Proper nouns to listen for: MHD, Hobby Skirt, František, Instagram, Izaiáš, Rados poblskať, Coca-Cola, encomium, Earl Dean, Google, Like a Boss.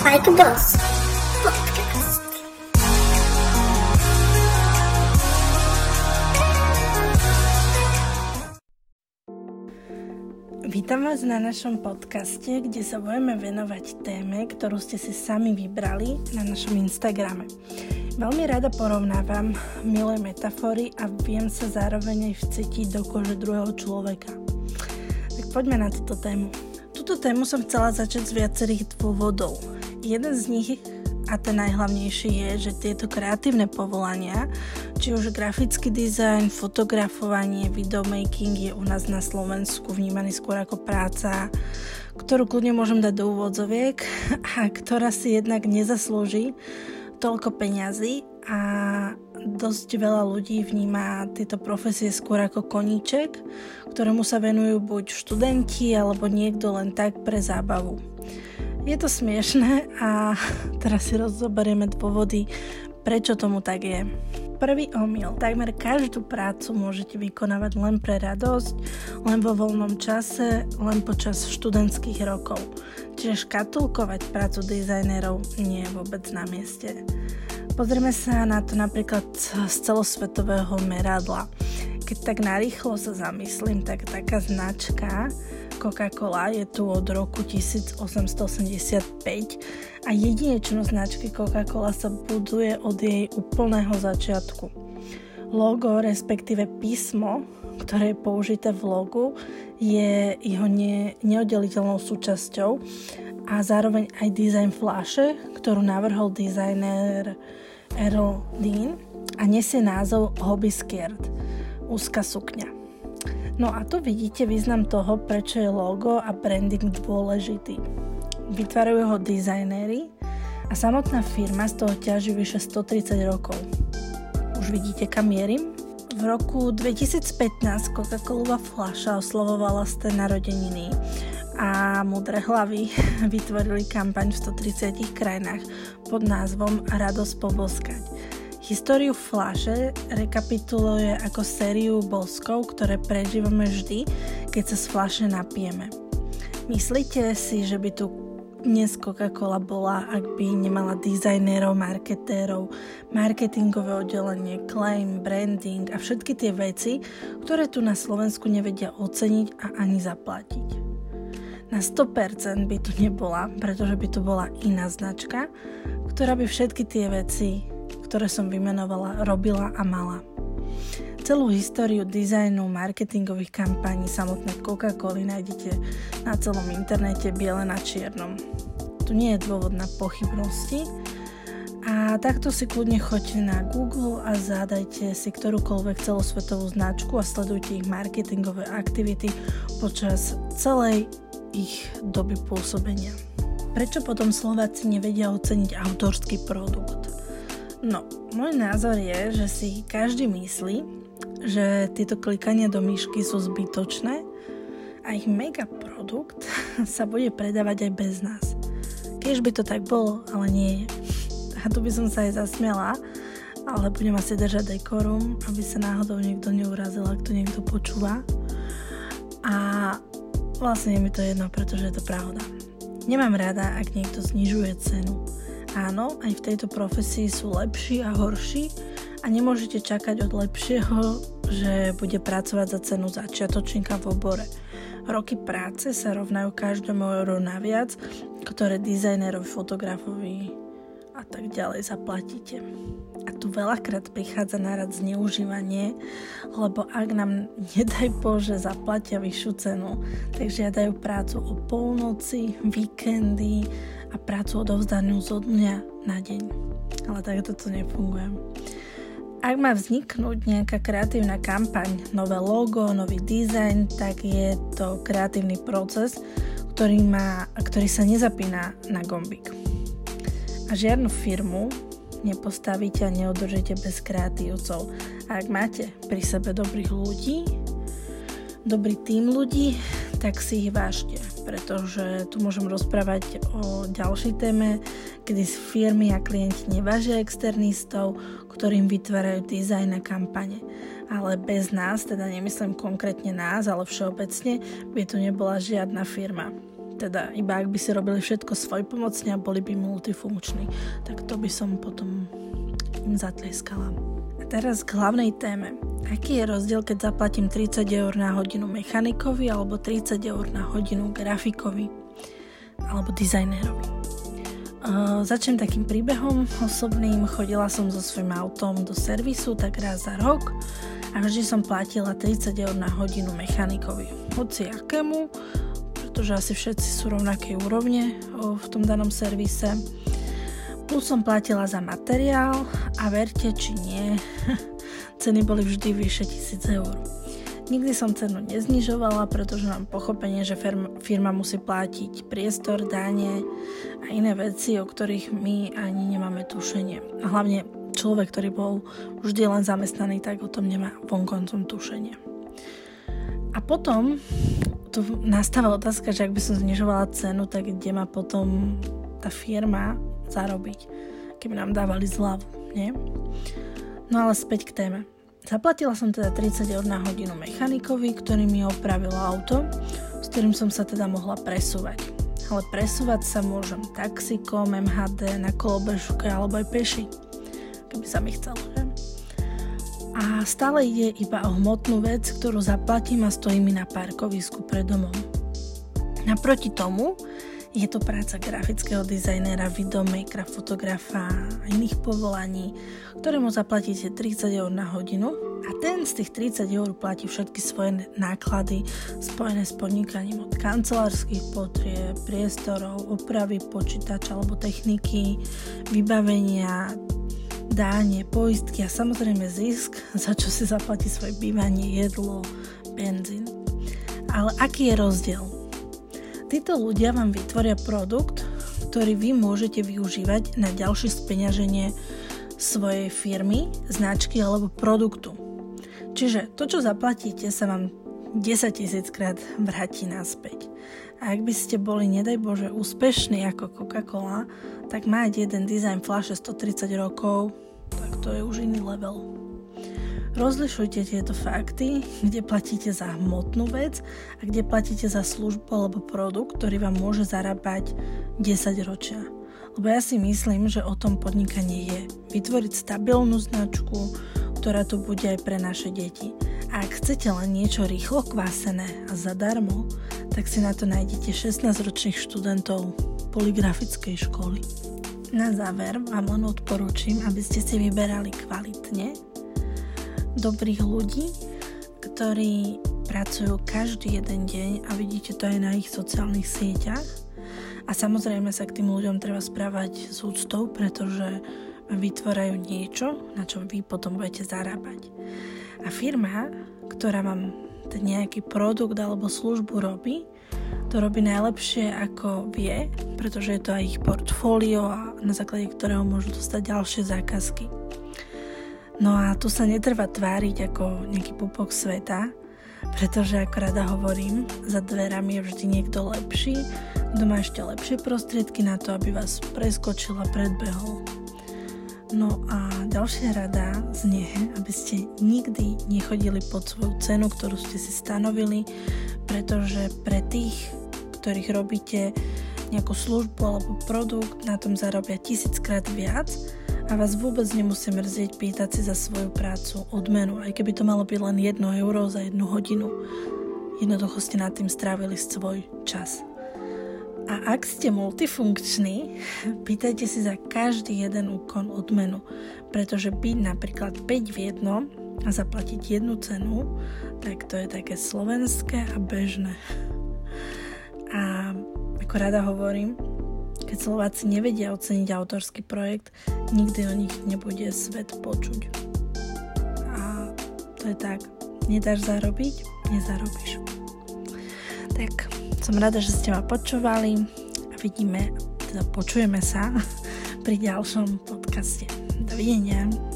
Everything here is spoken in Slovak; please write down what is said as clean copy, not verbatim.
Like a Boss podcast. Vítam vás na našom podcaste, kde sa budeme venovať téme, ktorú ste si sami vybrali na našom Instagrame. Veľmi rada porovnávam, milujem metafory a viem sa zároveň aj vcítiť do kože druhého človeka. Tak poďme na túto tému. Túto tému som chcela začať z viacerých dôvodov. Jeden z nich, a ten najhlavnejší je, že tieto kreatívne povolania, či už grafický dizajn, fotografovanie, videomaking je u nás na Slovensku vnímaný skôr ako práca, ktorú kľudne môžem dať do úvodzoviek a ktorá si jednak nezaslúži toľko peňazí a dosť veľa ľudí vníma tieto profesie skôr ako koníček, ktorému sa venujú buď študenti alebo niekto len tak pre zábavu. Je to smiešné a teraz si rozoberieme dôvody, prečo tomu tak je. Prvý omyl. Takmer každú prácu môžete vykonávať len pre radosť, len vo voľnom čase, len počas študentských rokov. Čiže škatulkovať prácu dizajnerov nie je vôbec na mieste. Pozrieme sa na to napríklad z celosvetového meradla. Keď tak narýchlo sa zamyslím, tak taká značka Coca-Cola je tu od roku 1885 a jedinečnosť značky Coca-Cola sa buduje od jej úplného začiatku. Logo, respektíve písmo, ktoré je použité v logu, je jeho neoddeliteľnou súčasťou a zároveň aj dizajn fľaše, ktorú navrhol dizajner Earl Dean a nesie názov Hobby Skirt, úzka sukňa. No a tu vidíte význam toho, prečo je logo a branding dôležitý. Vytvárajú ho dizajnéri a samotná firma z toho ťaží vyše 130 rokov. Už vidíte, kam mierim? V roku 2015 Coca-Cola fľaša oslovovala ste narodeniny a múdre hlavy vytvorili kampaň v 130 krajinách pod názvom Rados poblskať. Históriu fľaše rekapituluje ako sériu boskov, ktoré prežívame vždy, keď sa z fľaše napijeme. Myslíte si, že by tu dnes Coca-Cola bola, ak by nemala dizajnérov, marketérov, marketingové oddelenie, claim, branding a všetky tie veci, ktoré tu na Slovensku nevedia oceniť a ani zaplatiť? Na 100% by tu nebola, pretože by tu bola iná značka, ktorá by všetky tie veci, ktoré som vymenovala, robila a mala. Celú históriu dizajnu marketingových kampaní samotnej Coca-Coly nájdete na celom internete biele na čiernom. Tu nie je dôvod na pochybnosti a takto si kľudne choďte na Google a zadajte si ktorúkoľvek celosvetovú značku a sledujte ich marketingové aktivity počas celej ich doby pôsobenia. Prečo potom Slováci nevedia oceniť autorský produkt? No, môj názor je, že si každý myslí, že tieto klikania do myšky sú zbytočné a ich megaprodukt sa bude predávať aj bez nás. Kež by to tak bolo, ale nie je. A tu by som sa aj zasmiala, ale budem asi držať dekorum, aby sa náhodou niekto neurazil, ak to niekto počúva. A vlastne je mi to jedno, pretože je to pravda. Nemám rada, ak niekto znižuje cenu. Áno, aj v tejto profesii sú lepší a horší a nemôžete čakať od lepšieho, že bude pracovať za cenu začiatočníka v obore. Roky práce sa rovnajú každému euro naviac, ktoré dizajnerovi, fotografovi a tak ďalej zaplatíte. A tu veľakrát prichádza na rad zneužívanie, lebo ak nám, nedaj Bože, zaplatia vyššiu cenu, tak žiadajú prácu o polnoci, víkendy a prácu odovzdanú zo dňa na deň. Ale takto to nefunguje. Ak má vzniknúť nejaká kreatívna kampaň, nové logo, nový dizajn, tak je to kreatívny proces, ktorý sa nezapína na gombík. A žiadnu firmu nepostavíte a neodržíte bez kreatívcov. A ak máte pri sebe dobrých ľudí, dobrý tím ľudí, tak si ich vážte, pretože tu môžem rozprávať o ďalšej téme, kedy firmy a klienti nevážia externistov, ktorým vytvárajú dizajn a kampane. Ale bez nás, teda nemyslím konkrétne nás, ale všeobecne, by tu nebola žiadna firma. teda iba ak by si robili všetko svojpomocne a boli by multifunkční, tak to by som potom im zatlieskala. A teraz k hlavnej téme. Aký je rozdiel, keď zaplatím 30 eur na hodinu mechanikovi alebo 30 eur na hodinu grafikovi alebo dizajnérovi? Začnem takým príbehom osobným. Chodila som so svojím autom do servisu tak raz za rok a vždy som platila 30 eur na hodinu mechanikovi, hoci akému, pretože asi všetci sú rovnakej úrovne v tom danom servise. Plus som platila za materiál a verte či nie, ceny boli vždy vyše 1000 eur. Nikdy som cenu neznižovala, pretože mám pochopenie, že firma musí platiť priestor, dáne a iné veci, o ktorých my ani nemáme tušenie. A hlavne človek, ktorý bol vždy len zamestnaný, tak o tom nemá vonkoncom tušenie. A potom tu nastáva otázka, že ak by som znižovala cenu, tak kde má potom tá firma zarobiť, keby nám dávali zľavu, nie? No ale späť k téme. Zaplatila som teda 30 eur na hodinu mechanikovi, ktorý mi opravil auto, s ktorým som sa teda mohla presúvať. Ale presúvať sa môžem taxikom, MHD, na kolobežke alebo aj peši, keby sa mi chcelo, že? A stále ide iba o hmotnú vec, ktorú zaplatím a stojí mi na parkovisku pred domom. Naproti tomu je to práca grafického dizajnera, videomakera, fotografa a iných povolaní, ktorému zaplatíte 30 eur na hodinu a ten z tých 30 eur platí všetky svoje náklady spojené s podnikaním od kancelárskych potrieb, priestorov, opravy počítača alebo techniky, vybavenia, dáne, poistky a samozrejme zisk, za čo si zaplatí svoje bývanie, jedlo, benzín. Ale aký je rozdiel? Títo ľudia vám vytvoria produkt, ktorý vy môžete využívať na ďalšie speňaženie svojej firmy, značky alebo produktu. Čiže to, čo zaplatíte, sa vám 10 000 krát vráti naspäť. A ak by ste boli, nedaj Bože, úspešní ako Coca-Cola, tak máte jeden dizajn fľaše 130 rokov, tak to je už iný level. Rozlišujte tieto fakty, kde platíte za hmotnú vec a kde platíte za službu alebo produkt, ktorý vám môže zarábať 10 ročia. Lebo ja si myslím, že o tom podnikanie je vytvoriť stabilnú značku, ktorá tu bude aj pre naše deti. A ak chcete len niečo rýchlo kvásené a zadarmo, tak si na to nájdete 16-ročných študentov polygrafickej školy. Na záver vám len odporúčim, aby ste si vyberali kvalitne dobrých ľudí, ktorí pracujú každý jeden deň a vidíte to aj na ich sociálnych sieťach. A samozrejme sa k tým ľuďom treba správať s úctou, pretože vytvárajú niečo, na čo vy potom budete zarábať. A firma, ktorá vám ten nejaký produkt alebo službu robí, to robí najlepšie ako vie, pretože je to aj ich portfólio, a na základe ktorého môžu dostať ďalšie zákazky. No a tu sa netreba tváriť ako nejaký pupok sveta, pretože ako rada hovorím, za dverami je vždy niekto lepší, kto má ešte lepšie prostriedky na to, aby vás preskočil a predbehol. No a ďalšia rada znie, aby ste nikdy nechodili pod svoju cenu, ktorú ste si stanovili, pretože pre tých, ktorých robíte nejakú službu alebo produkt, na tom zarobia 1000 krát viac, a vás vôbec nemusí mrzieť pýtať si za svoju prácu odmenu, aj keby to malo byť len 1 euro za 1 hodinu. Jednoducho ste nad tým strávili svoj čas. A ak ste multifunkční, pýtajte si za každý jeden úkon odmenu, pretože byť napríklad 5 v jednom a zaplatiť jednu cenu, tak to je také slovenské a bežné. A ako rada hovorím, keď Slováci nevedia oceniť autorský projekt, nikdy o nich nebude svet počuť. A to je tak. Nedáš zarobiť, nezarobíš. Tak, som rada, že ste ma počúvali a počujeme sa pri ďalšom podcaste. Dovidenia.